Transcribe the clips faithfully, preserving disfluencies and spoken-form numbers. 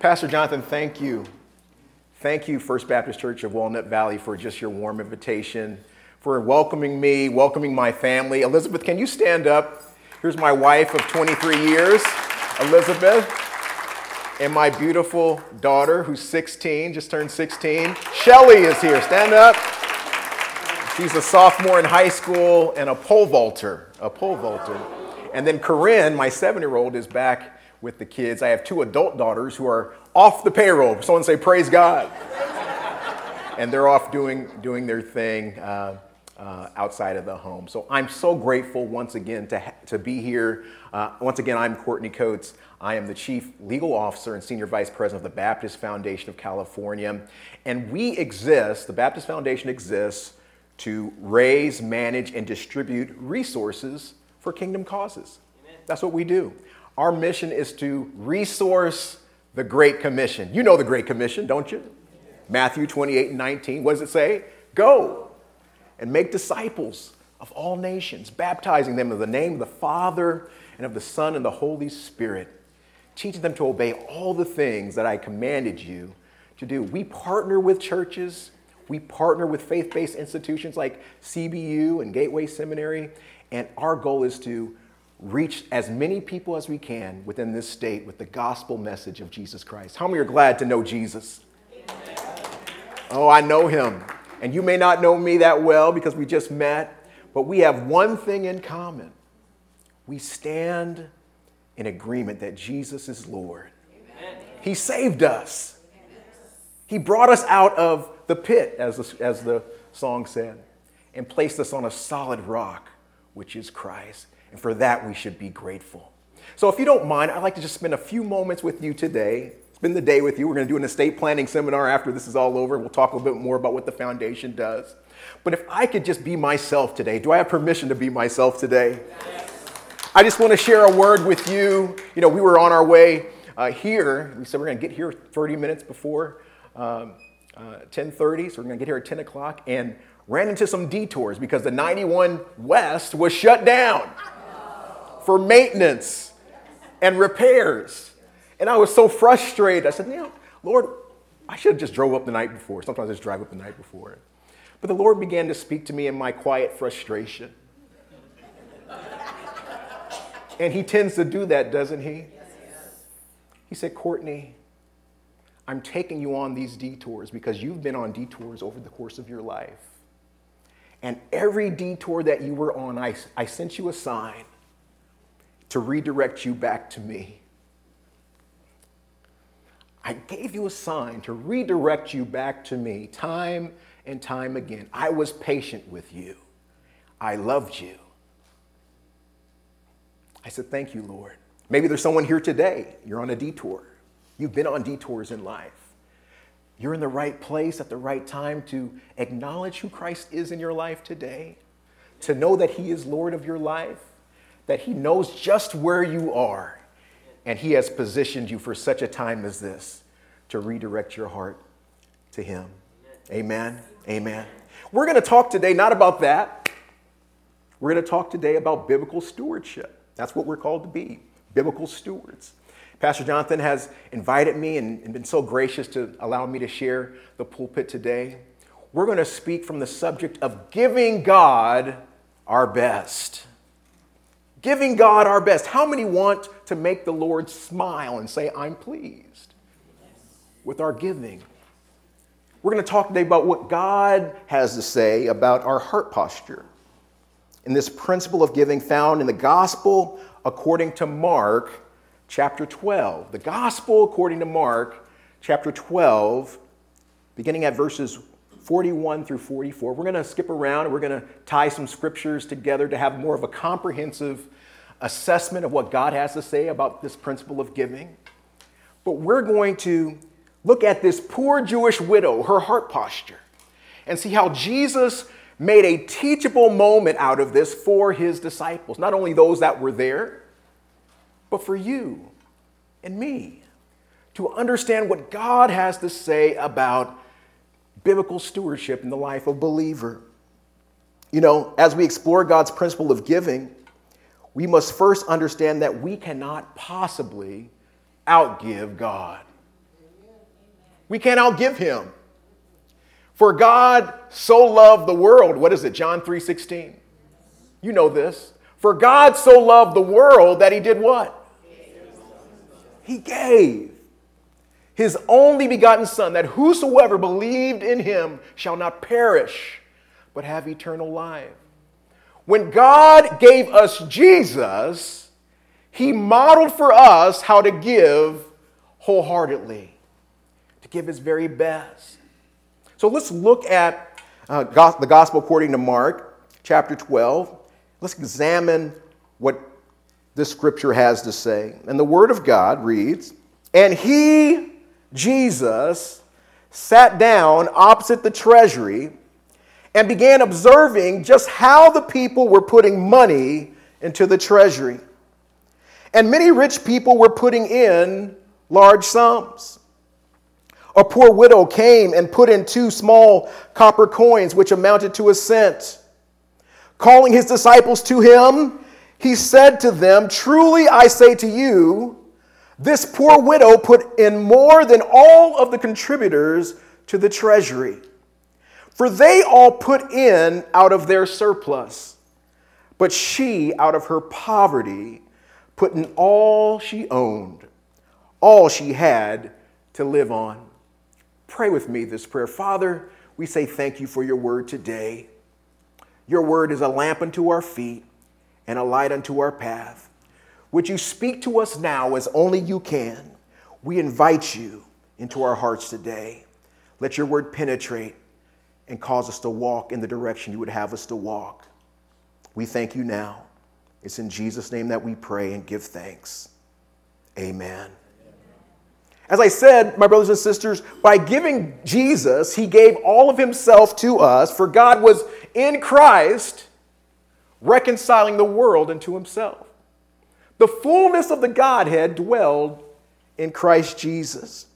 Pastor Jonathan, thank you. Thank you, First Baptist Church of Walnut Valley, for just your warm invitation, for welcoming me, welcoming my family. Elizabeth, can you stand up? Here's my wife of twenty-three years, Elizabeth, and my beautiful daughter, who's sixteen, just turned sixteen. Shelly is here. Stand up. She's a sophomore in high school and a pole vaulter, a pole vaulter. And then Corinne, my seven-year-old, is back with the kids. I have two adult daughters who are off the payroll. Someone say, praise God. And they're off doing, doing their thing uh, uh, outside of the home. So I'm so grateful once again to, ha- to be here. Uh, once again, I'm Courtney Coates. I am the Chief Legal Officer and Senior Vice President of the Baptist Foundation of California. And we exist, the Baptist Foundation exists, to raise, manage, and distribute resources for kingdom causes. Amen. That's what we do. Our mission is to resource the Great Commission. You know the Great Commission, don't you? Yeah. Matthew twenty-eight and nineteen, what does it say? Go and make disciples of all nations, baptizing them in the name of the Father and of the Son and the Holy Spirit, teaching them to obey all the things that I commanded you to do. We partner with churches. We partner with faith-based institutions like C B U and Gateway Seminary, and our goal is to reach as many people as we can within this state with the gospel message of Jesus Christ. How many are glad to know Jesus? Oh, I know him. And you may not know me that well because we just met, but we have one thing in common. We stand in agreement that Jesus is Lord. Amen. He saved us. He brought us out of the pit, as the, as the song said, and placed us on a solid rock, which is Christ. And for that, we should be grateful. So if you don't mind, I'd like to just spend a few moments with you today, spend the day with you. We're going to do an estate planning seminar after this is all over. We'll talk a little bit more about what the foundation does. But if I could just be myself today, do I have permission to be myself today? Yes. I just want to share a word with you. You know, we were on our way uh, here. We said we're going to get here thirty minutes before Um, Uh, ten thirty, so we're going to get here at ten o'clock, and ran into some detours because the ninety-one West was shut down for maintenance and repairs. And I was so frustrated. I said, you know, Lord, I should have just drove up the night before. Sometimes I just drive up the night before. But the Lord began to speak to me in my quiet frustration. And he tends to do that, doesn't he? He said, Courtney, I'm taking you on these detours because you've been on detours over the course of your life. And every detour that you were on, I, I sent you a sign to redirect you back to me. I gave you a sign to redirect you back to me time and time again. I was patient with you. I loved you. I said, thank you, Lord. Maybe there's someone here today. You're on a detour. You've been on detours in life. You're in the right place at the right time to acknowledge who Christ is in your life today, to know that he is Lord of your life, that he knows just where you are, and he has positioned you for such a time as this to redirect your heart to him. Amen. Amen. We're going to talk today not about that. We're going to talk today about biblical stewardship. That's what we're called to be, biblical stewards. Pastor Jonathan has invited me and, and been so gracious to allow me to share the pulpit today. We're going to speak from the subject of giving God our best. Giving God our best. How many want to make the Lord smile and say, I'm pleased with our giving? We're going to talk today about what God has to say about our heart posture and this principle of giving found in the gospel according to Mark chapter twelve, the gospel according to Mark, chapter twelve, beginning at verses forty-one through forty-four. We're going to skip around and we're going to tie some scriptures together to have more of a comprehensive assessment of what God has to say about this principle of giving. But we're going to look at this poor Jewish widow, her heart posture, and see how Jesus made a teachable moment out of this for his disciples, not only those that were there, but for you and me to understand what God has to say about biblical stewardship in the life of a believer. You know, as we explore God's principle of giving, we must first understand that we cannot possibly outgive God. We can't outgive him. For God so loved the world. What is it? John three sixteen. You know this. For God so loved the world that he did what? He gave his only begotten son, that whosoever believed in him shall not perish, but have eternal life. When God gave us Jesus, he modeled for us how to give wholeheartedly, to give his very best. So let's look at uh, the gospel according to Mark, chapter twelve. Let's examine what this scripture has to say. And the word of God reads, and he, Jesus, sat down opposite the treasury and began observing just how the people were putting money into the treasury. And many rich people were putting in large sums. A poor widow came and put in two small copper coins, which amounted to a cent. Calling his disciples to him, he said to them, truly I say to you, this poor widow put in more than all of the contributors to the treasury. For they all put in out of their surplus, but she out of her poverty put in all she owned, all she had to live on. Pray with me this prayer. Father, we say thank you for your word today. Your word is a lamp unto our feet and a light unto our path. Would you speak to us now as only you can? We invite you into our hearts today. Let your word penetrate and cause us to walk in the direction you would have us to walk. We thank you now. It's in Jesus' name that we pray and give thanks. Amen. As I said, my brothers and sisters, by giving Jesus, he gave all of himself to us, for God was in Christ reconciling the world unto himself. The fullness of the Godhead dwelled in Christ Jesus.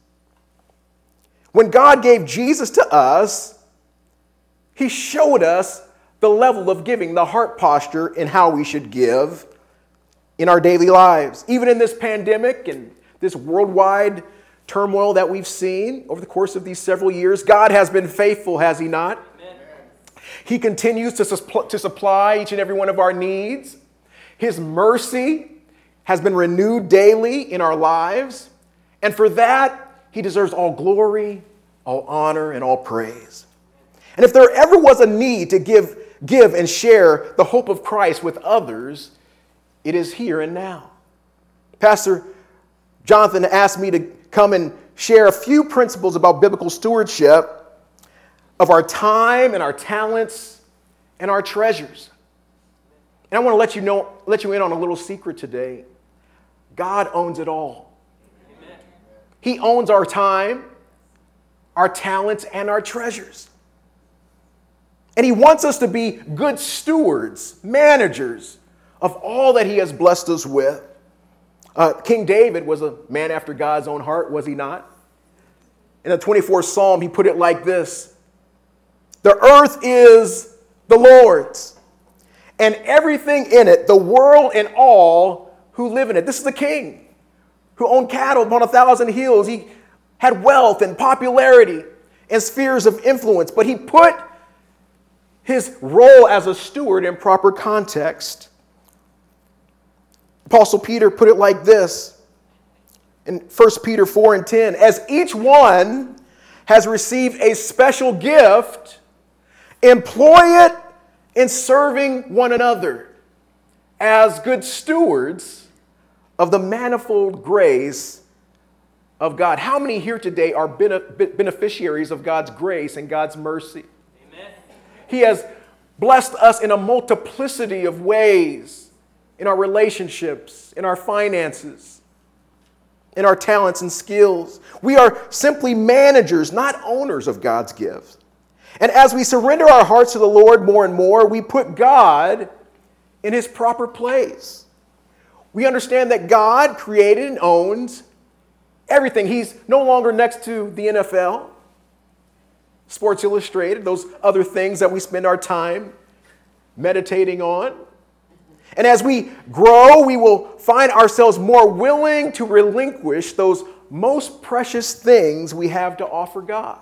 When God gave Jesus to us, he showed us the level of giving, the heart posture, and how we should give in our daily lives. Even in this pandemic and this worldwide turmoil that we've seen over the course of these several years, God has been faithful, has he not? Amen. He continues to, su- to supply each and every one of our needs. His mercy has been renewed daily in our lives. And for that, he deserves all glory, all honor, and all praise. And if there ever was a need to give, give and share the hope of Christ with others, it is here and now. Pastor Jonathan asked me to come and share a few principles about biblical stewardship of our time and our talents and our treasures. And I want to let you know, let you in on a little secret today. God owns it all. Amen. He owns our time, our talents, and our treasures. And he wants us to be good stewards, managers of all that he has blessed us with. Uh, King David was a man after God's own heart, was he not? In the twenty-fourth Psalm, he put it like this. The earth is the Lord's, and everything in it, the world and all who live in it. This is the king who owned cattle upon a thousand hills. He had wealth and popularity and spheres of influence, but he put his role as a steward in proper context. Apostle Peter put it like this in First Peter four and ten. As each one has received a special gift, employ it in serving one another as good stewards of the manifold grace of God. How many here today are beneficiaries of God's grace and God's mercy? He has blessed us in a multiplicity of ways, in our relationships, in our finances, in our talents and skills. We are simply managers, not owners of God's gifts. And as we surrender our hearts to the Lord more and more, we put God in his proper place. We understand that God created and owns everything. He's no longer next to the N F L. Sports Illustrated, those other things that we spend our time meditating on. And as we grow, we will find ourselves more willing to relinquish those most precious things we have to offer God.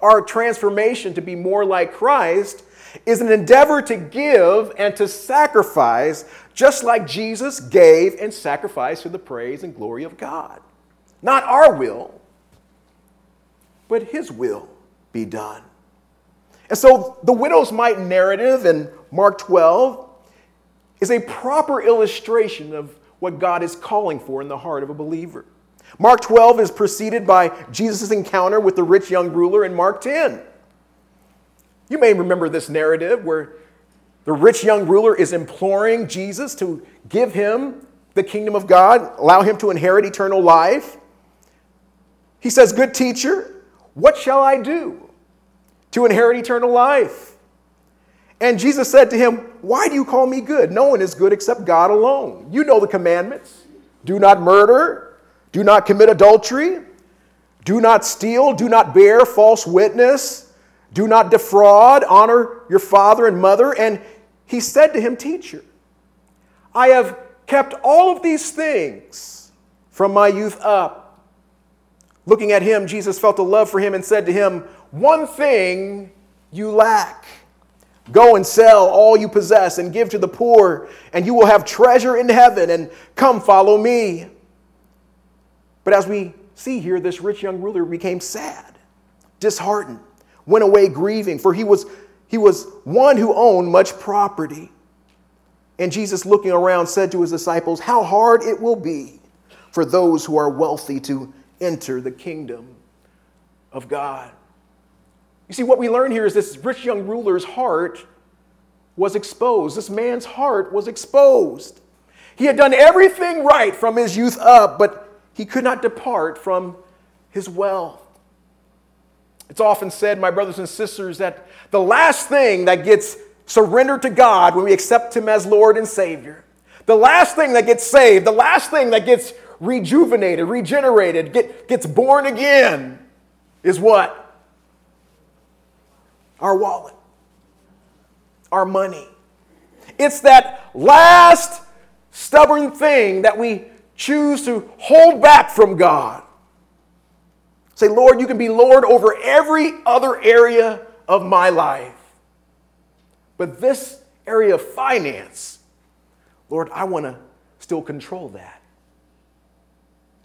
Our transformation to be more like Christ is an endeavor to give and to sacrifice, just like Jesus gave and sacrificed to the praise and glory of God. Not our will, but His will be done. And so the widow's mite narrative in Mark twelve is a proper illustration of what God is calling for in the heart of a believer. Mark twelve is preceded by Jesus' encounter with the rich young ruler in Mark ten. You may remember this narrative where the rich young ruler is imploring Jesus to give him the kingdom of God, allow him to inherit eternal life. He says, "Good teacher, what shall I do to inherit eternal life?" And Jesus said to him, "Why do you call me good? No one is good except God alone. You know the commandments. Do not murder. Do not commit adultery. Do not steal. Do not bear false witness. Do not defraud. Honor your father and mother." And he said to him, "Teacher, I have kept all of these things from my youth up." Looking at him, Jesus felt a love for him and said to him, "One thing you lack. Go and sell all you possess and give to the poor, and you will have treasure in heaven, and come follow me." But as we see here, this rich young ruler became sad, disheartened, went away grieving, for he was, he was one who owned much property. And Jesus, looking around, said to his disciples, "How hard it will be for those who are wealthy to enter the kingdom of God." You see, what we learn here is this rich young ruler's heart was exposed. This man's heart was exposed. He had done everything right from his youth up, but he could not depart from his wealth. It's often said, my brothers and sisters, that the last thing that gets surrendered to God when we accept Him as Lord and Savior, the last thing that gets saved, the last thing that gets rejuvenated, regenerated, get, gets born again is what? Our wallet, our money. It's that last stubborn thing that we choose to hold back from God. Say, "Lord, you can be Lord over every other area of my life. But this area of finance, Lord, I want to still control that."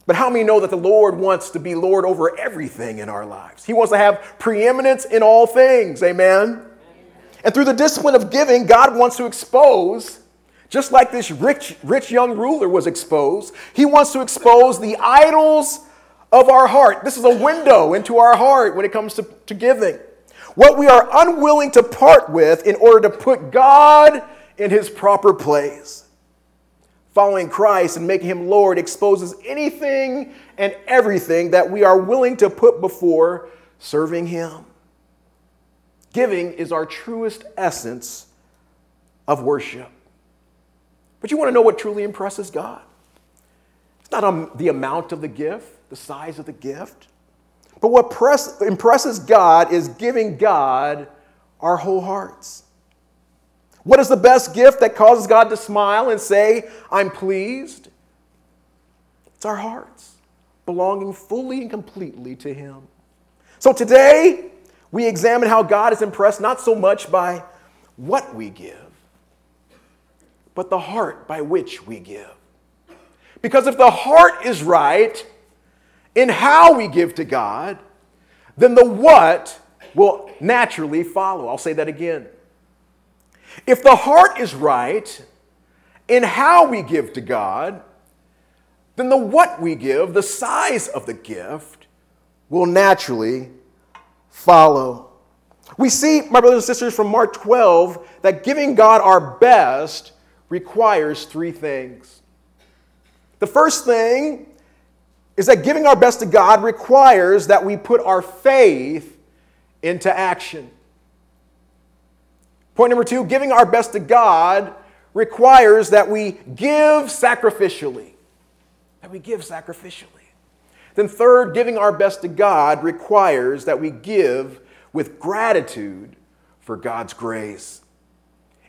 But how many know that the Lord wants to be Lord over everything in our lives? He wants to have preeminence in all things. Amen? Amen. And through the discipline of giving, God wants to expose, just like this rich, rich young ruler was exposed, He wants to expose the idols of our heart. This is a window into our heart when it comes to, to giving. What we are unwilling to part with in order to put God in His proper place. Following Christ and making Him Lord exposes anything and everything that we are willing to put before serving Him. Giving is our truest essence of worship. But you want to know what truly impresses God? It's not um, the amount of the gift, the size of the gift. But what press, impresses God is giving God our whole hearts. What is the best gift that causes God to smile and say, "I'm pleased"? It's our hearts, belonging fully and completely to Him. So today, we examine how God is impressed not so much by what we give, but the heart by which we give. Because if the heart is right in how we give to God, then the what will naturally follow. I'll say that again. If the heart is right in how we give to God, then the what we give, the size of the gift, will naturally follow. We see, my brothers and sisters, from Mark twelve, that giving God our best requires three things. The first thing is that giving our best to God requires that we put our faith into action. Point number two, giving our best to God requires that we give sacrificially. That we give sacrificially. Then third, giving our best to God requires that we give with gratitude for God's grace.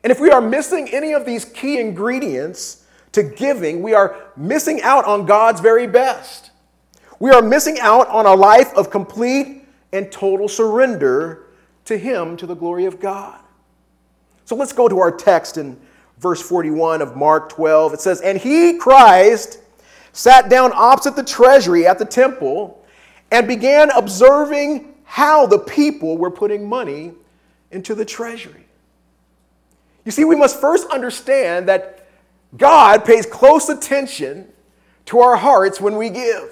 And if we are missing any of these key ingredients to giving, we are missing out on God's very best. We are missing out on a life of complete and total surrender to Him, to the glory of God. So let's go to our text in verse forty-one of Mark twelve. It says, "And he, Christ, sat down opposite the treasury at the temple and began observing how the people were putting money into the treasury." You see, we must first understand that God pays close attention to our hearts when we give.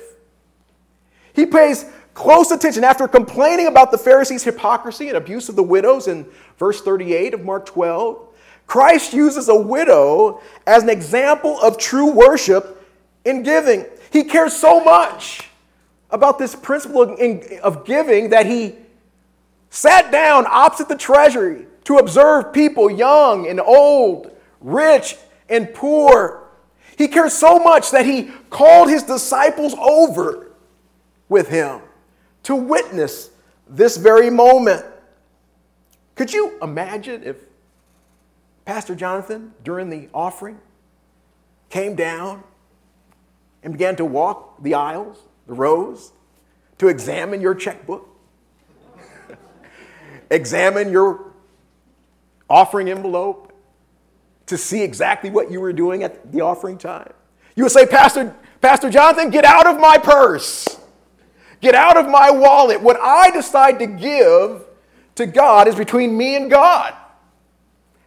He pays close attention. After complaining about the Pharisees' hypocrisy and abuse of the widows in verse thirty-eight of Mark twelve, Christ uses a widow as an example of true worship in giving. He cares so much about this principle of giving that he sat down opposite the treasury to observe people young and old, rich and poor. He cares so much that he called his disciples over with him to witness this very moment. Could you imagine if Pastor Jonathan, during the offering, came down and began to walk the aisles, the rows, to examine your checkbook, examine your offering envelope, to see exactly what you were doing at the offering time? You would say, Pastor, Pastor Jonathan, get out of my purse. Get out of my wallet. What I decide to give to God is between me and God.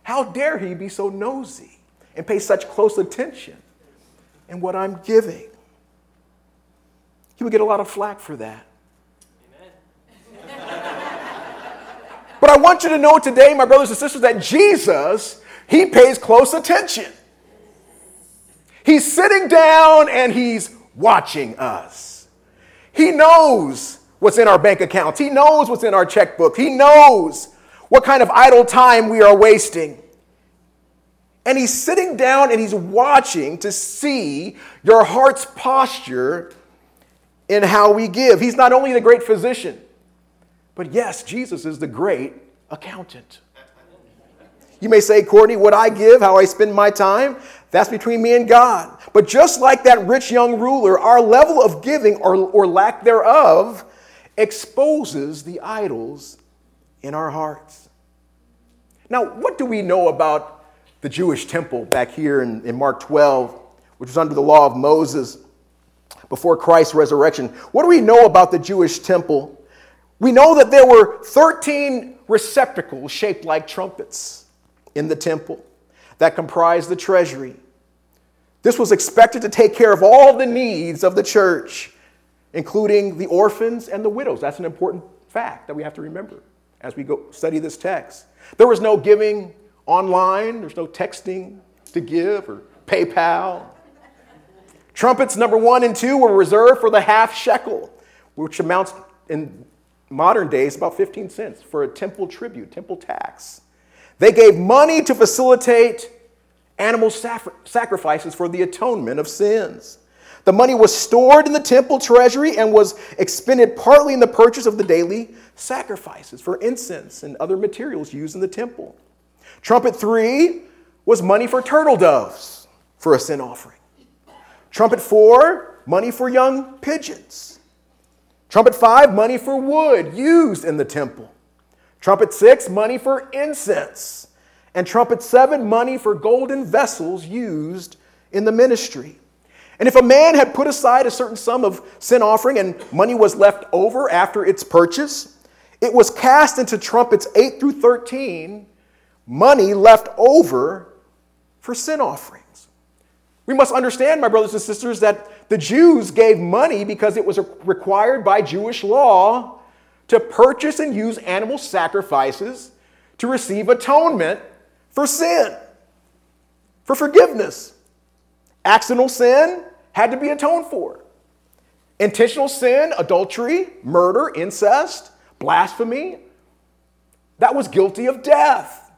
How dare he be so nosy and pay such close attention in what I'm giving? He would get a lot of flack for that. Amen. But I want you to know today, my brothers and sisters, that Jesus, he pays close attention. He's sitting down and he's watching us. He knows what's in our bank accounts. He knows what's in our checkbook. He knows what kind of idle time we are wasting. And he's sitting down and he's watching to see your heart's posture in how we give. He's not only the great physician, but yes, Jesus is the great accountant. You may say, Courtney, what I give, how I spend my time, that's between me and God. But just like that rich young ruler, our level of giving or, or lack thereof exposes the idols in our hearts. Now, what do we know about the Jewish temple back here in, in Mark twelve, which was under the law of Moses before Christ's resurrection? What do we know about the Jewish temple? We know that there were thirteen receptacles shaped like trumpets in the temple that comprised the treasury. This was expected to take care of all the needs of the church, including the orphans and the widows. That's an important fact that we have to remember as we go study this text. There was no giving online. There's no texting to give or PayPal. Trumpets number one and two were reserved for the half shekel, which amounts in modern days about fifteen cents for a temple tribute, temple tax. They gave money to facilitate animal sacrifices for the atonement of sins. The money was stored in the temple treasury and was expended partly in the purchase of the daily sacrifices for incense and other materials used in the temple. Trumpet three was money for turtle doves for a sin offering. Trumpet four, money for young pigeons. Trumpet five, money for wood used in the temple. Trumpet six, money for incense. And trumpet seven, money for golden vessels used in the ministry. And if a man had put aside a certain sum of sin offering and money was left over after its purchase, it was cast into trumpets eight through thirteen, money left over for sin offerings. We must understand, my brothers and sisters, that the Jews gave money because it was required by Jewish law to purchase and use animal sacrifices to receive atonement for sin, for forgiveness. Accidental sin had to be atoned for. Intentional sin, adultery, murder, incest, blasphemy, that was guilty of death.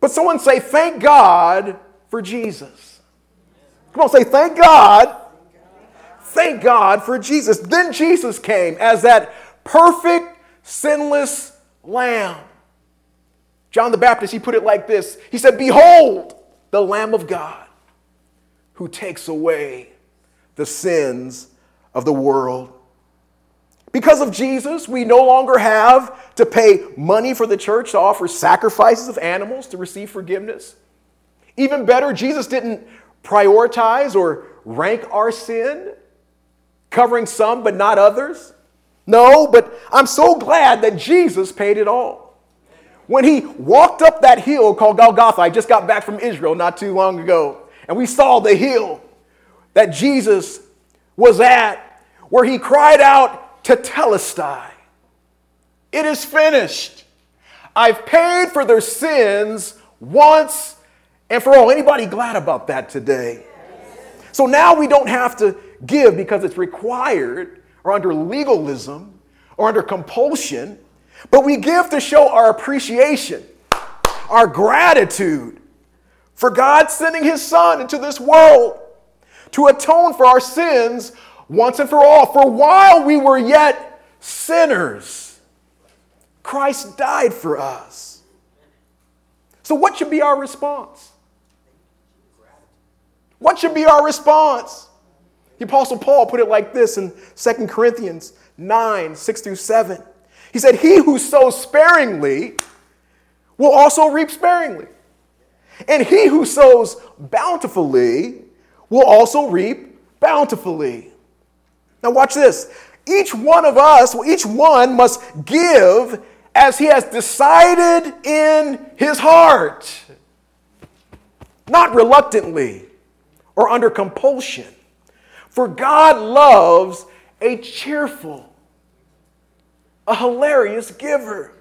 But someone say, thank God for Jesus. Come on, say, thank God. Thank God for Jesus. Then Jesus came as that perfect, sinless lamb. John the Baptist, he put it like this. He said, behold, the Lamb of God who takes away the sins of the world. Because of Jesus, we no longer have to pay money for the church to offer sacrifices of animals to receive forgiveness. Even better, Jesus didn't prioritize or rank our sin, covering some but not others. No, but I'm so glad that Jesus paid it all. When he walked up that hill called Golgotha, I just got back from Israel not too long ago, and we saw the hill that Jesus was at, where he cried out, to Telestai. It is finished. I've paid for their sins once and for all. Anybody glad about that today? Yes. So now we don't have to give because it's required or under legalism or under compulsion, but we give to show our appreciation, our gratitude for God sending his son into this world to atone for our sins once and for all. For while we were yet sinners, Christ died for us. So what should be our response? What should be our response? The Apostle Paul put it like this in Second Corinthians nine, six through seven. He said, he who sows sparingly will also reap sparingly. And he who sows bountifully will also reap bountifully. Now watch this. Each one of us, each one must give as he has decided in his heart. Not reluctantly or under compulsion. For God loves a cheerful, a hilarious giver.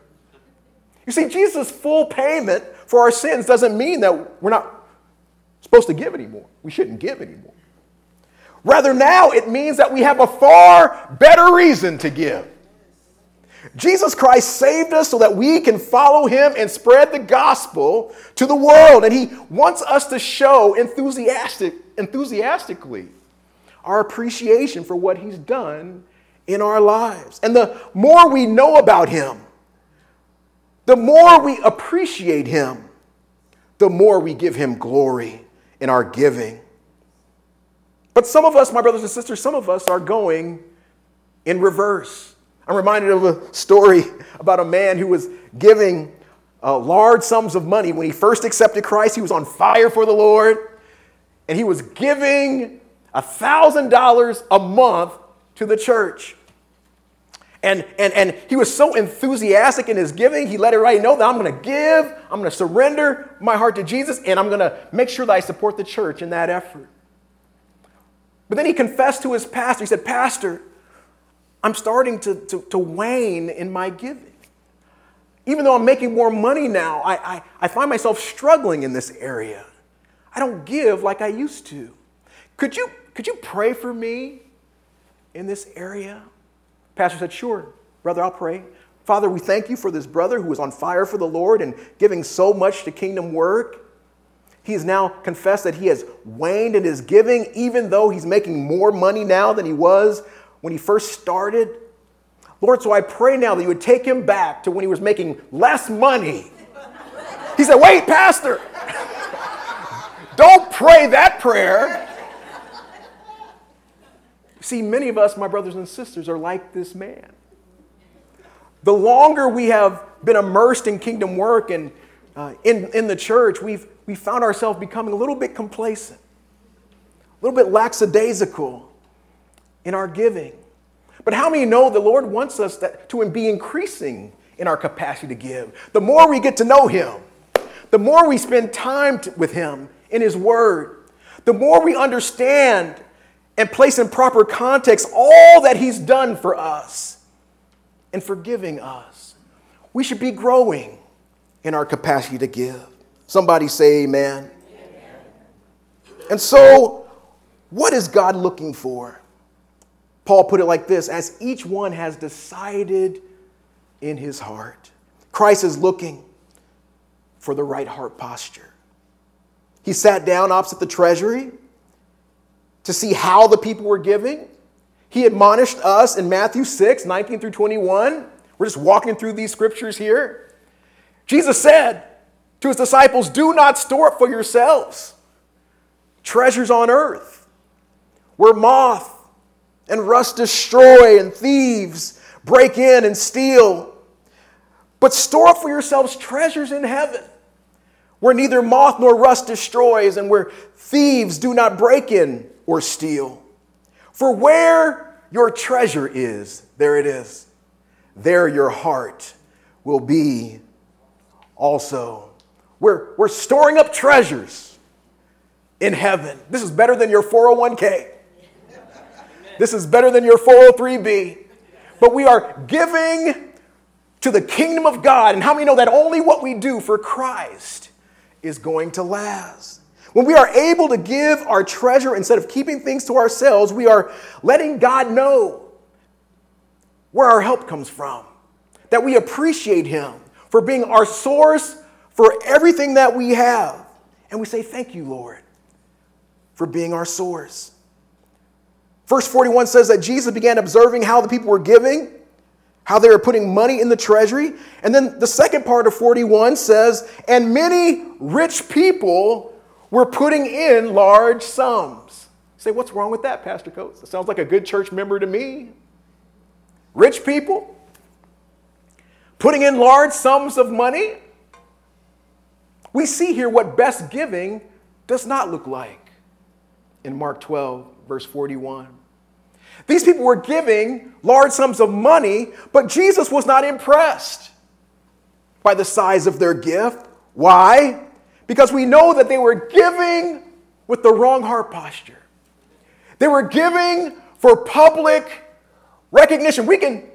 You see, Jesus' full payment for our sins doesn't mean that we're not supposed to give anymore. We shouldn't give anymore. Rather, now it means that we have a far better reason to give. Jesus Christ saved us so that we can follow him and spread the gospel to the world. And he wants us to show enthusiastic, enthusiastically our appreciation for what he's done in our lives. And the more we know about him, the more we appreciate him, the more we give him glory in our giving. But some of us, my brothers and sisters, some of us are going in reverse. I'm reminded of a story about a man who was giving uh, large sums of money. When he first accepted Christ, he was on fire for the Lord. And he was giving one thousand dollars a month to the church. And, and, and he was so enthusiastic in his giving, he let everybody know that I'm going to give, I'm going to surrender my heart to Jesus, and I'm going to make sure that I support the church in that effort. But then he confessed to his pastor. He said, Pastor, I'm starting to, to, to wane in my giving. Even though I'm making more money now, I, I, I find myself struggling in this area. I don't give like I used to. Could you, could you pray for me in this area? Pastor said, sure, brother, I'll pray. Father, we thank you for this brother who is on fire for the Lord and giving so much to kingdom work. He has now confessed that he has waned in his giving, even though he's making more money now than he was when he first started. Lord, so I pray now that you would take him back to when he was making less money. He said, wait, Pastor, don't pray that prayer. See, many of us, my brothers and sisters, are like this man. The longer we have been immersed in kingdom work and Uh, in, in the church, we've we found ourselves becoming a little bit complacent, a little bit lackadaisical in our giving. But how many know the Lord wants us that, to be increasing in our capacity to give? The more we get to know him, the more we spend time to, with him in his word, the more we understand and place in proper context all that he's done for us and forgiving us. We should be growing in our capacity to give. Somebody say amen. Amen. And so, what is God looking for? Paul put it like this, as each one has decided in his heart. Christ is looking for the right heart posture. He sat down opposite the treasury to see how the people were giving. He admonished us in Matthew six, nineteen through twenty-one. We're just walking through these scriptures here. Jesus said to his disciples, do not store up for yourselves treasures on earth, where moth and rust destroy and thieves break in and steal. But store up for yourselves treasures in heaven, where neither moth nor rust destroys and where thieves do not break in or steal. For where your treasure is, there it is, there your heart will be also. We're, we're storing up treasures in heaven. This is better than your four oh one k. This is better than your four oh three b. But we are giving to the kingdom of God. And how many know that only what we do for Christ is going to last? When we are able to give our treasure instead of keeping things to ourselves, we are letting God know where our help comes from, that we appreciate Him for being our source for everything that we have. And we say, thank you, Lord, for being our source. Verse forty-one says that Jesus began observing how the people were giving, how they were putting money in the treasury. And then the second part of forty-one says, and many rich people were putting in large sums. You say, what's wrong with that, Pastor Coates? That sounds like a good church member to me. Rich people putting in large sums of money. We see here what best giving does not look like in Mark twelve, verse forty-one. These people were giving large sums of money, but Jesus was not impressed by the size of their gift. Why? Because we know that they were giving with the wrong heart posture. They were giving for public recognition. We can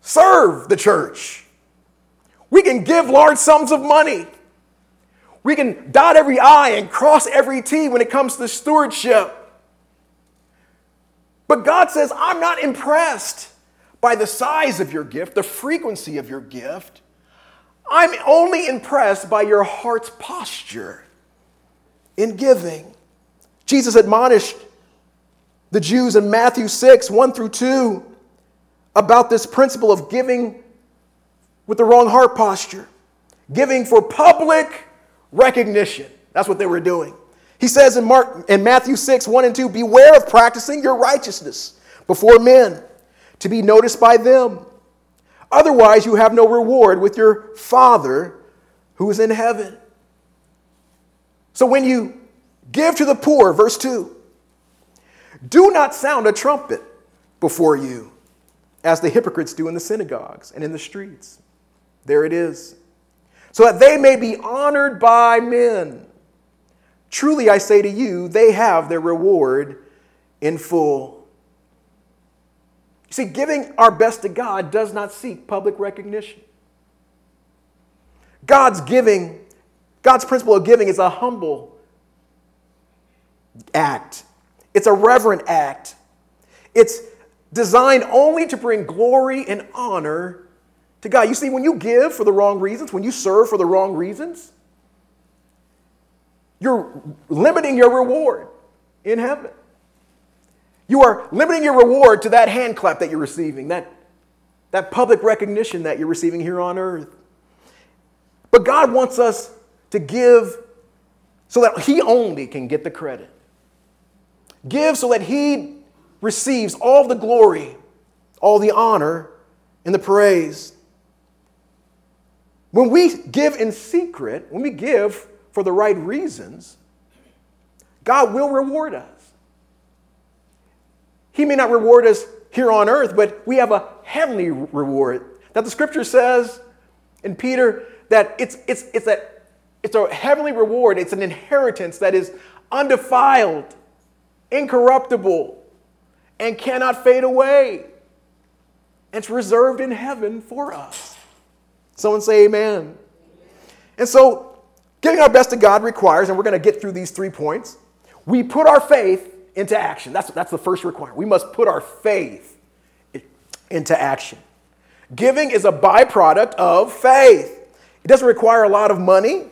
serve the church. We can give large sums of money. We can dot every I and cross every T when it comes to stewardship. But God says, I'm not impressed by the size of your gift, the frequency of your gift. I'm only impressed by your heart's posture in giving. Jesus admonished the Jews in Matthew six, one through two, about this principle of giving with the wrong heart posture, giving for public recognition. That's what they were doing. He says in Mark in Matthew six, one and two, beware of practicing your righteousness before men to be noticed by them. Otherwise, you have no reward with your Father who is in heaven. So when you give to the poor, verse two, do not sound a trumpet before you, as the hypocrites do in the synagogues and in the streets. There it is. So that they may be honored by men. Truly, I say to you, they have their reward in full. You see, giving our best to God does not seek public recognition. God's giving, God's principle of giving is a humble act. It's a reverent act. It's designed only to bring glory and honor to God. You see, when you give for the wrong reasons, when you serve for the wrong reasons, you're limiting your reward in heaven. You are limiting your reward to that hand clap that you're receiving, that, that public recognition that you're receiving here on earth. But God wants us to give so that He only can get the credit. Give so that He receives all the glory, all the honor, and the praise. When we give in secret, when we give for the right reasons, God will reward us. He may not reward us here on earth, but we have a heavenly reward that the scripture says in Peter that it's, it's, it's, a, it's a heavenly reward. It's an inheritance that is undefiled, incorruptible, and cannot fade away. It's reserved in heaven for us. Someone say amen. And so, giving our best to God requires, and we're going to get through these three points, we put our faith into action. That's, that's the first requirement. We must put our faith into action. Giving is a byproduct of faith. It doesn't require a lot of money,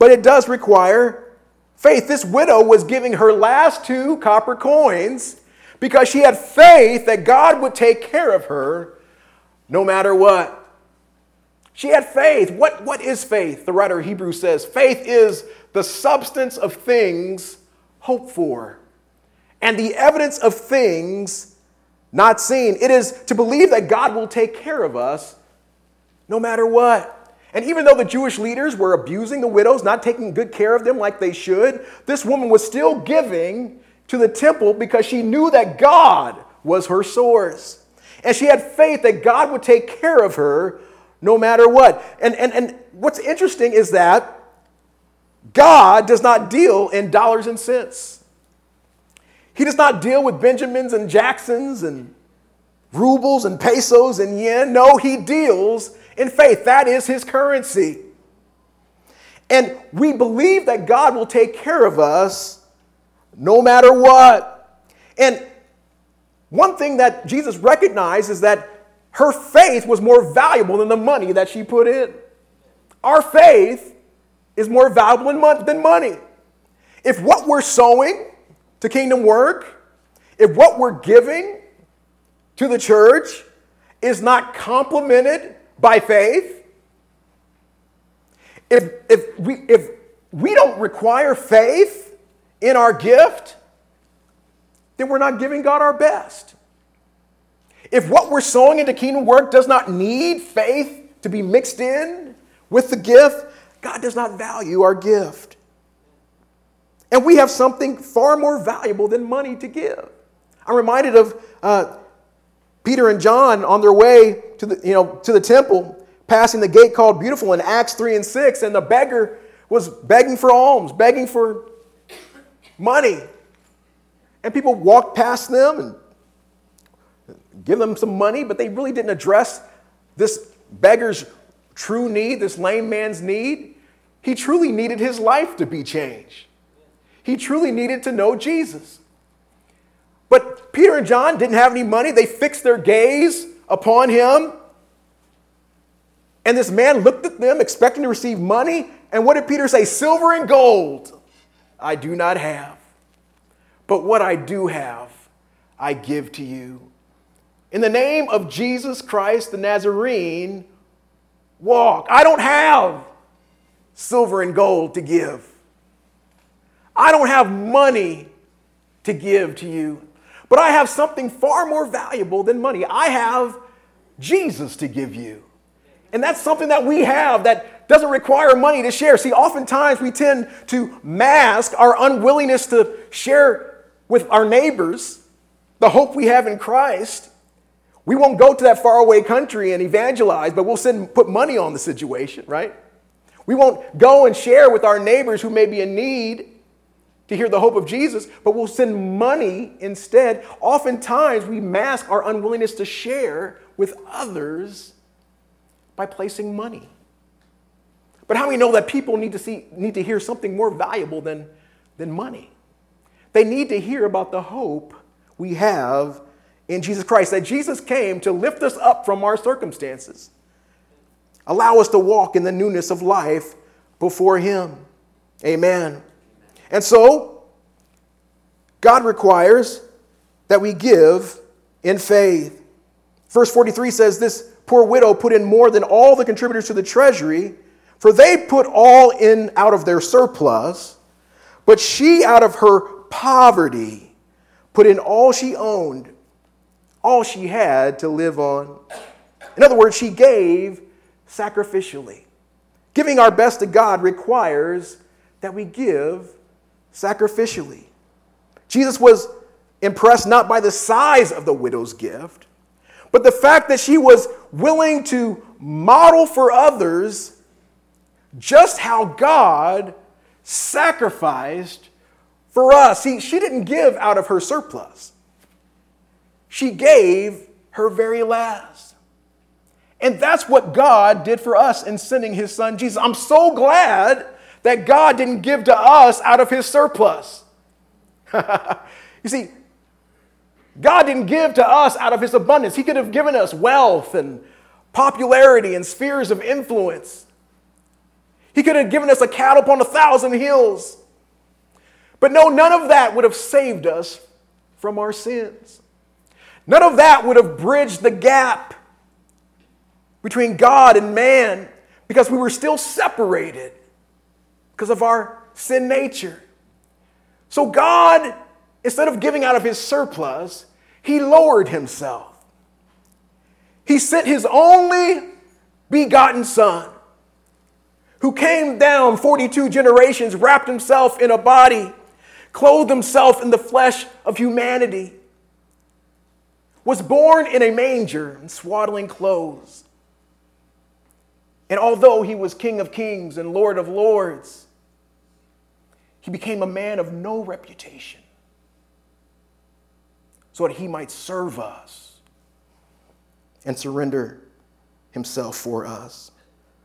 but it does require faith. This widow was giving her last two copper coins because she had faith that God would take care of her no matter what. She had faith. What, what is faith? The writer of Hebrews says, faith is the substance of things hoped for, and the evidence of things not seen. It is to believe that God will take care of us no matter what. And even though the Jewish leaders were abusing the widows, not taking good care of them like they should, this woman was still giving to the temple because she knew that God was her source. And she had faith that God would take care of her no matter what. And, and, and what's interesting is that God does not deal in dollars and cents. He does not deal with Benjamins and Jacksons and rubles and pesos and yen. No, he deals in faith. That is his currency. And we believe that God will take care of us no matter what. And one thing that Jesus recognized is that her faith was more valuable than the money that she put in. Our faith is more valuable than money. If what we're sowing to kingdom work, if what we're giving to the church is not complemented by faith, if, if, we, if we don't require faith in our gift, then we're not giving God our best. If what we're sowing into kingdom work does not need faith to be mixed in with the gift, God does not value our gift. And we have something far more valuable than money to give. I'm reminded of uh, Peter and John on their way to the, you know, to the temple, passing the gate called Beautiful in Acts three and six, and the beggar was begging for alms, begging for money. And people walked past them and give them some money, but they really didn't address this beggar's true need, this lame man's need. He truly needed his life to be changed. He truly needed to know Jesus. But Peter and John didn't have any money. They fixed their gaze upon him. And this man looked at them expecting to receive money. And what did Peter say? Silver and gold I do not have. But what I do have, I give to you. In the name of Jesus Christ the Nazarene, walk. I don't have silver and gold to give. I don't have money to give to you. But I have something far more valuable than money. I have Jesus to give you. And that's something that we have that doesn't require money to share. See, oftentimes we tend to mask our unwillingness to share with our neighbors the hope we have in Christ. We won't go to that faraway country and evangelize, but we'll send put money on the situation, right? We won't go and share with our neighbors who may be in need to hear the hope of Jesus, but we'll send money instead. Oftentimes, we mask our unwillingness to share with others by placing money. But how we know that people need to see, need to hear something more valuable than, than money? They need to hear about the hope we have in Jesus Christ, that Jesus came to lift us up from our circumstances, allow us to walk in the newness of life before Him. Amen. And so, God requires that we give in faith. Verse forty-three says, this poor widow put in more than all the contributors to the treasury, for they put all in out of their surplus, but she out of her poverty put in all she owned, all she had to live on. In other words, she gave sacrificially. Giving our best to God requires that we give sacrificially. Jesus was impressed not by the size of the widow's gift, but the fact that she was willing to model for others just how God sacrificed for us. See, she didn't give out of her surplus. She gave her very last. And that's what God did for us in sending His Son, Jesus. I'm so glad that God didn't give to us out of His surplus. You see, God didn't give to us out of His abundance. He could have given us wealth and popularity and spheres of influence. He could have given us a cattle upon a thousand hills. But no, none of that would have saved us from our sins. None of that would have bridged the gap between God and man, because we were still separated because of our sin nature. So God, instead of giving out of his surplus, he lowered himself. He sent his only begotten son, who came down forty-two generations, wrapped himself in a body, clothed himself in the flesh of humanity, was born in a manger in swaddling clothes. And although he was King of Kings and Lord of Lords, he became a man of no reputation, so that he might serve us and surrender himself for us.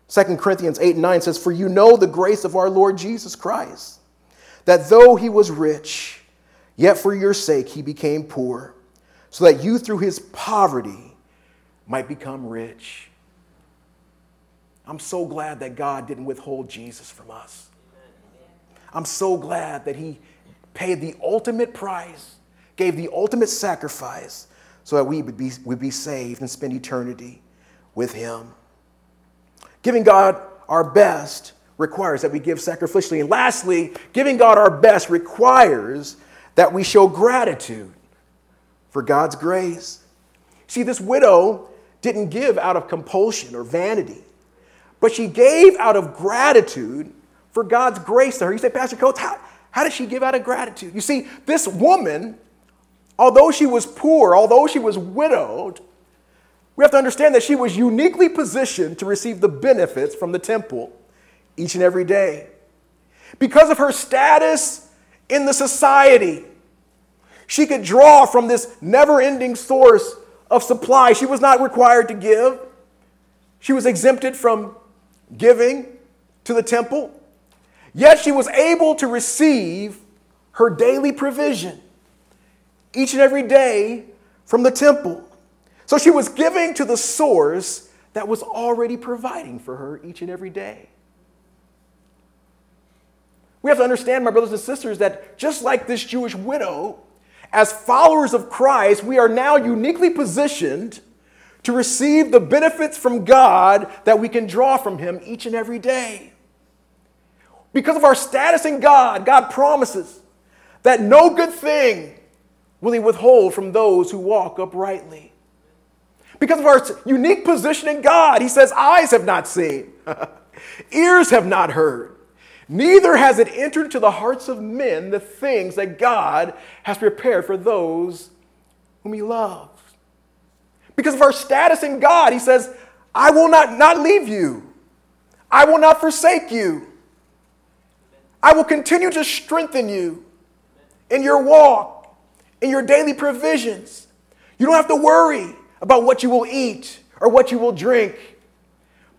Second Corinthians eight and nine says, "For you know the grace of our Lord Jesus Christ, that though he was rich, yet for your sake he became poor, so that you through his poverty might become rich." I'm so glad that God didn't withhold Jesus from us. I'm so glad that he paid the ultimate price, gave the ultimate sacrifice, so that we would be, would be saved and spend eternity with him. Giving God our best requires that we give sacrificially. And lastly, giving God our best requires that we show gratitude for God's grace. See, this widow didn't give out of compulsion or vanity, but she gave out of gratitude for God's grace to her. You say, "Pastor Coates, how, how did she give out of gratitude?" You see, this woman, although she was poor, although she was widowed, we have to understand that she was uniquely positioned to receive the benefits from the temple each and every day. Because of her status in the society, she could draw from this never-ending source of supply. She was not required to give. She was exempted from giving to the temple. Yet she was able to receive her daily provision each and every day from the temple. So she was giving to the source that was already providing for her each and every day. We have to understand, my brothers and sisters, that just like this Jewish widow, as followers of Christ, we are now uniquely positioned to receive the benefits from God that we can draw from him each and every day. Because of our status in God, God promises that no good thing will he withhold from those who walk uprightly. Because of our unique position in God, he says, "Eyes have not seen, ears have not heard, neither has it entered into the hearts of men the things that God has prepared for those whom he loves." Because of our status in God, he says, "I will not, not leave you. I will not forsake you. I will continue to strengthen you in your walk, in your daily provisions. You don't have to worry about what you will eat or what you will drink,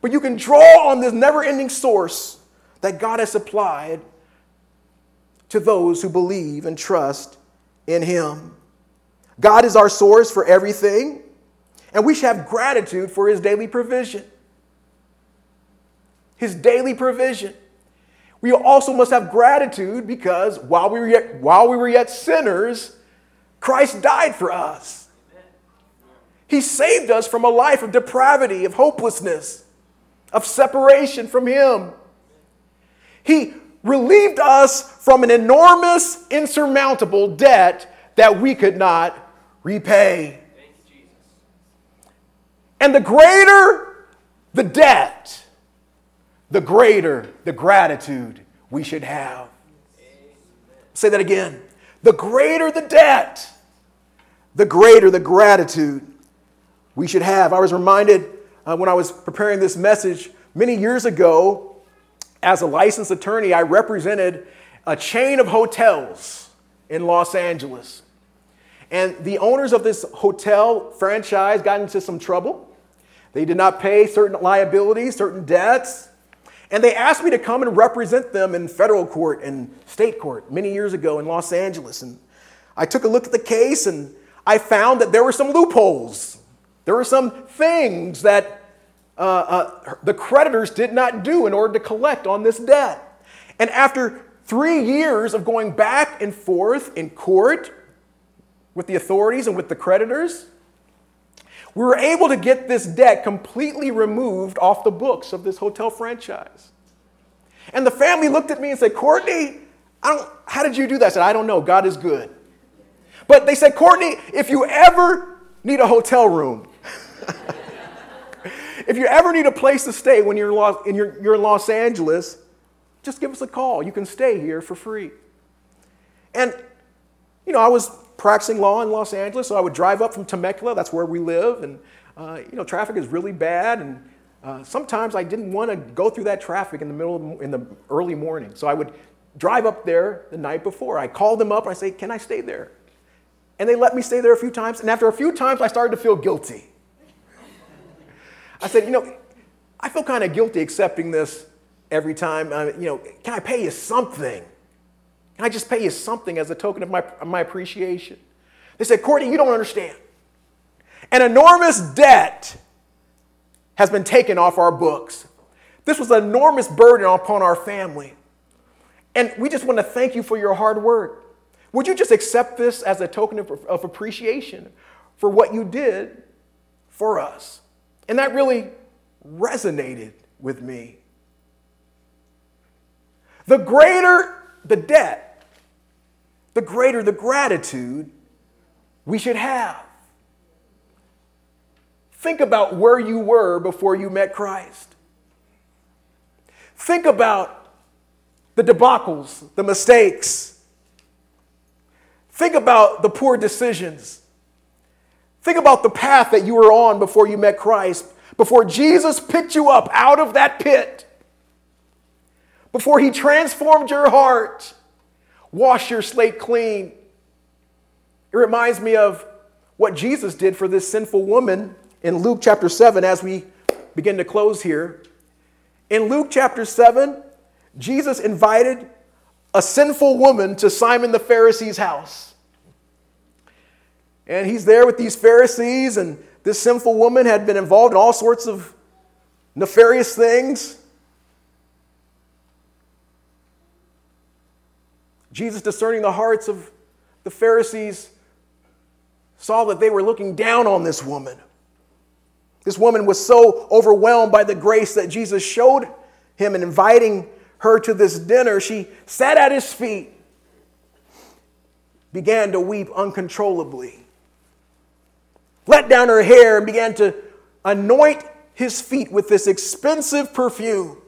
but you can draw on this never-ending source that God has supplied to those who believe and trust in him." God is our source for everything, and we should have gratitude for his daily provision. His daily provision. We also must have gratitude because while we were yet, while we were yet sinners, Christ died for us. He saved us from a life of depravity, of hopelessness, of separation from him. He relieved us from an enormous, insurmountable debt that we could not repay. And the greater the debt, the greater the gratitude we should have. Say that again. The greater the debt, the greater the gratitude we should have. I was reminded uh, when I was preparing this message many years ago, as a licensed attorney, I represented a chain of hotels in Los Angeles. And the owners of this hotel franchise got into some trouble. They did not pay certain liabilities, certain debts. And they asked me to come and represent them in federal court and state court many years ago in Los Angeles. And I took a look at the case, and I found that there were some loopholes. There were some things that uh, uh, the creditors did not do in order to collect on this debt. And after three years of going back and forth in court with the authorities and with the creditors, we were able to get this debt completely removed off the books of this hotel franchise. And the family looked at me and said, "Courtney, I don't, how did you do that? I said, I don't know. God is good. But they said, Courtney, if you ever need a hotel room, if you ever need a place to stay when you're in you're in Los Angeles, just give us a call. You can stay here for free. And, you know, I was practicing law in Los Angeles, so I would drive up from Temecula. That's where we live. And, uh, you know, traffic is really bad. And uh, sometimes I didn't want to go through that traffic in the middle of, in the early morning. So I would drive up there the night before. I called them up. And I say, can I stay there? And they let me stay there a few times. And after a few times, I started to feel guilty. I said, you know, I feel kind of guilty accepting this every time. Uh, you know, can I pay you something? Can I just pay you something as a token of my, of my appreciation? They said, Courtney, you don't understand. An enormous debt has been taken off our books. This was an enormous burden upon our family. And we just want to thank you for your hard work. Would you just accept this as a token of, of appreciation for what you did for us? And that really resonated with me. The greater the debt, the greater the gratitude we should have. Think about where you were before you met Christ. Think about the debacles, the mistakes. Think about the poor decisions. Think about the path that you were on before you met Christ, before Jesus picked you up out of that pit, before he transformed your heart, washed your slate clean. It reminds me of what Jesus did for this sinful woman in Luke chapter seven as we begin to close here. In Luke chapter seven, Jesus invited a sinful woman to Simon the Pharisee's house. And he's there with these Pharisees, and this sinful woman had been involved in all sorts of nefarious things. Jesus, discerning the hearts of the Pharisees, saw that they were looking down on this woman. This woman was so overwhelmed by the grace that Jesus showed him in inviting her to this dinner. She sat at his feet, began to weep uncontrollably, let down her hair, and began to anoint his feet with this expensive perfume,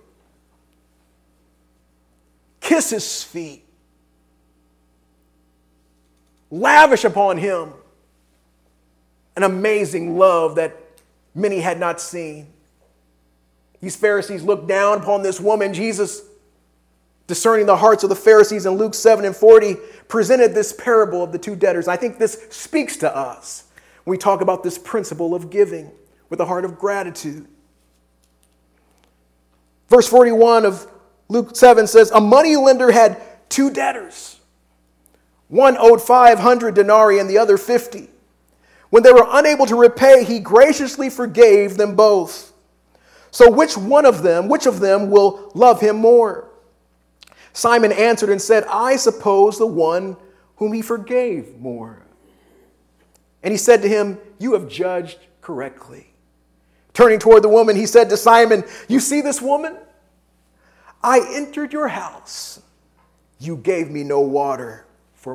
kiss his feet, lavish upon him an amazing love that many had not seen. These Pharisees looked down upon this woman. Jesus, discerning the hearts of the Pharisees in Luke seven and forty, presented this parable of the two debtors. I think this speaks to us when we talk about this principle of giving with a heart of gratitude. Verse forty-one of Luke seven says, a moneylender had two debtors. One owed five hundred denarii and the other fifty. When they were unable to repay, he graciously forgave them both. So which one of them, which of them will love him more? Simon answered and said, I suppose the one whom he forgave more. And he said to him, you have judged correctly. Turning toward the woman, he said to Simon, you see this woman? I entered your house. You gave me no water for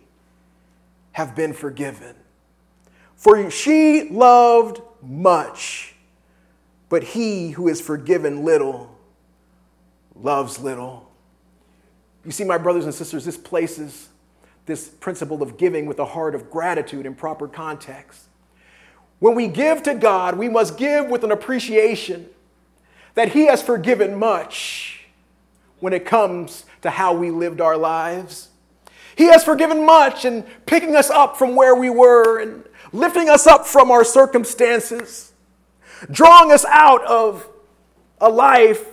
have been forgiven. For she loved much, but he who is forgiven little loves little. You see, my brothers and sisters, this places this principle of giving with a heart of gratitude in proper context. When we give to God, we must give with an appreciation that he has forgiven much when it comes to how we lived our lives. He has forgiven much in picking us up from where we were and lifting us up from our circumstances, drawing us out of a life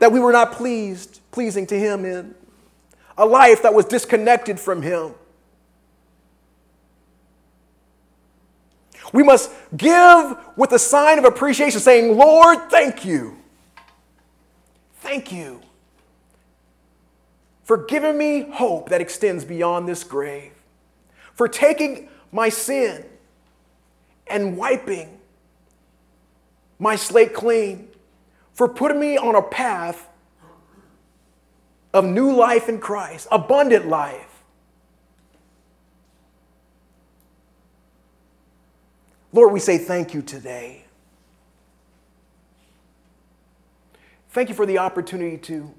that we were not pleased, pleasing to him in, a life that was disconnected from him. We must give with a sign of appreciation, saying, Lord, thank you. Thank you for giving me hope that extends beyond this grave, for taking my sin and wiping my slate clean, for putting me on a path of new life in Christ, abundant life. Lord, we say thank you today. Thank you for the opportunity to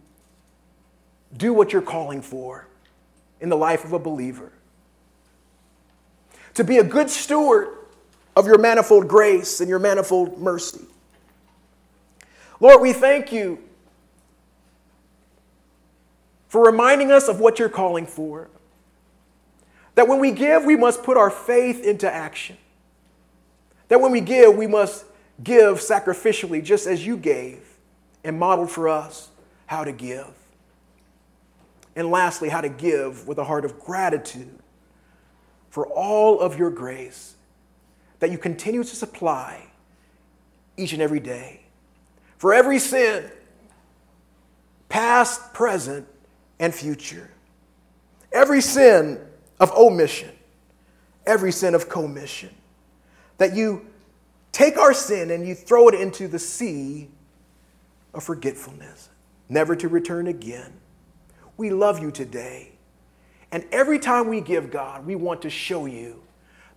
do what you're calling for in the life of a believer. To be a good steward of your manifold grace and your manifold mercy. Lord, we thank you for reminding us of what you're calling for. That when we give, we must put our faith into action. That when we give, we must give sacrificially, just as you gave and modeled for us how to give. And lastly, how to give with a heart of gratitude for all of your grace that you continue to supply each and every day. For every sin, past, present, and future. Every sin of omission, every sin of commission. That you take our sin and you throw it into the sea of forgetfulness, never to return again. We love you today. And every time we give, God, we want to show you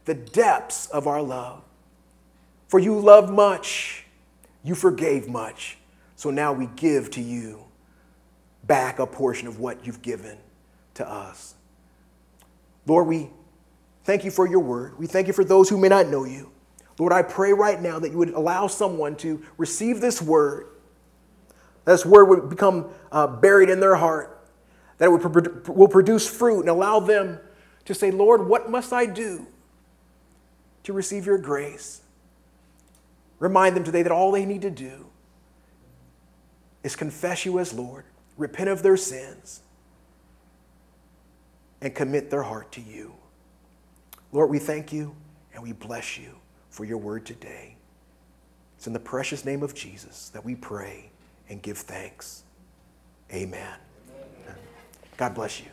the depths of our love. For you loved much, you forgave much. So now we give to you back a portion of what you've given to us. Lord, we thank you for your word. We thank you for those who may not know you. Lord, I pray right now that you would allow someone to receive this word. This word would become uh, buried in their heart. That it would pro- will produce fruit and allow them to say, Lord, what must I do to receive your grace? Remind them today that all they need to do is confess you as Lord, repent of their sins, and commit their heart to you. Lord, we thank you and we bless you for your word today. It's in the precious name of Jesus that we pray and give thanks. Amen. Amen. God bless you.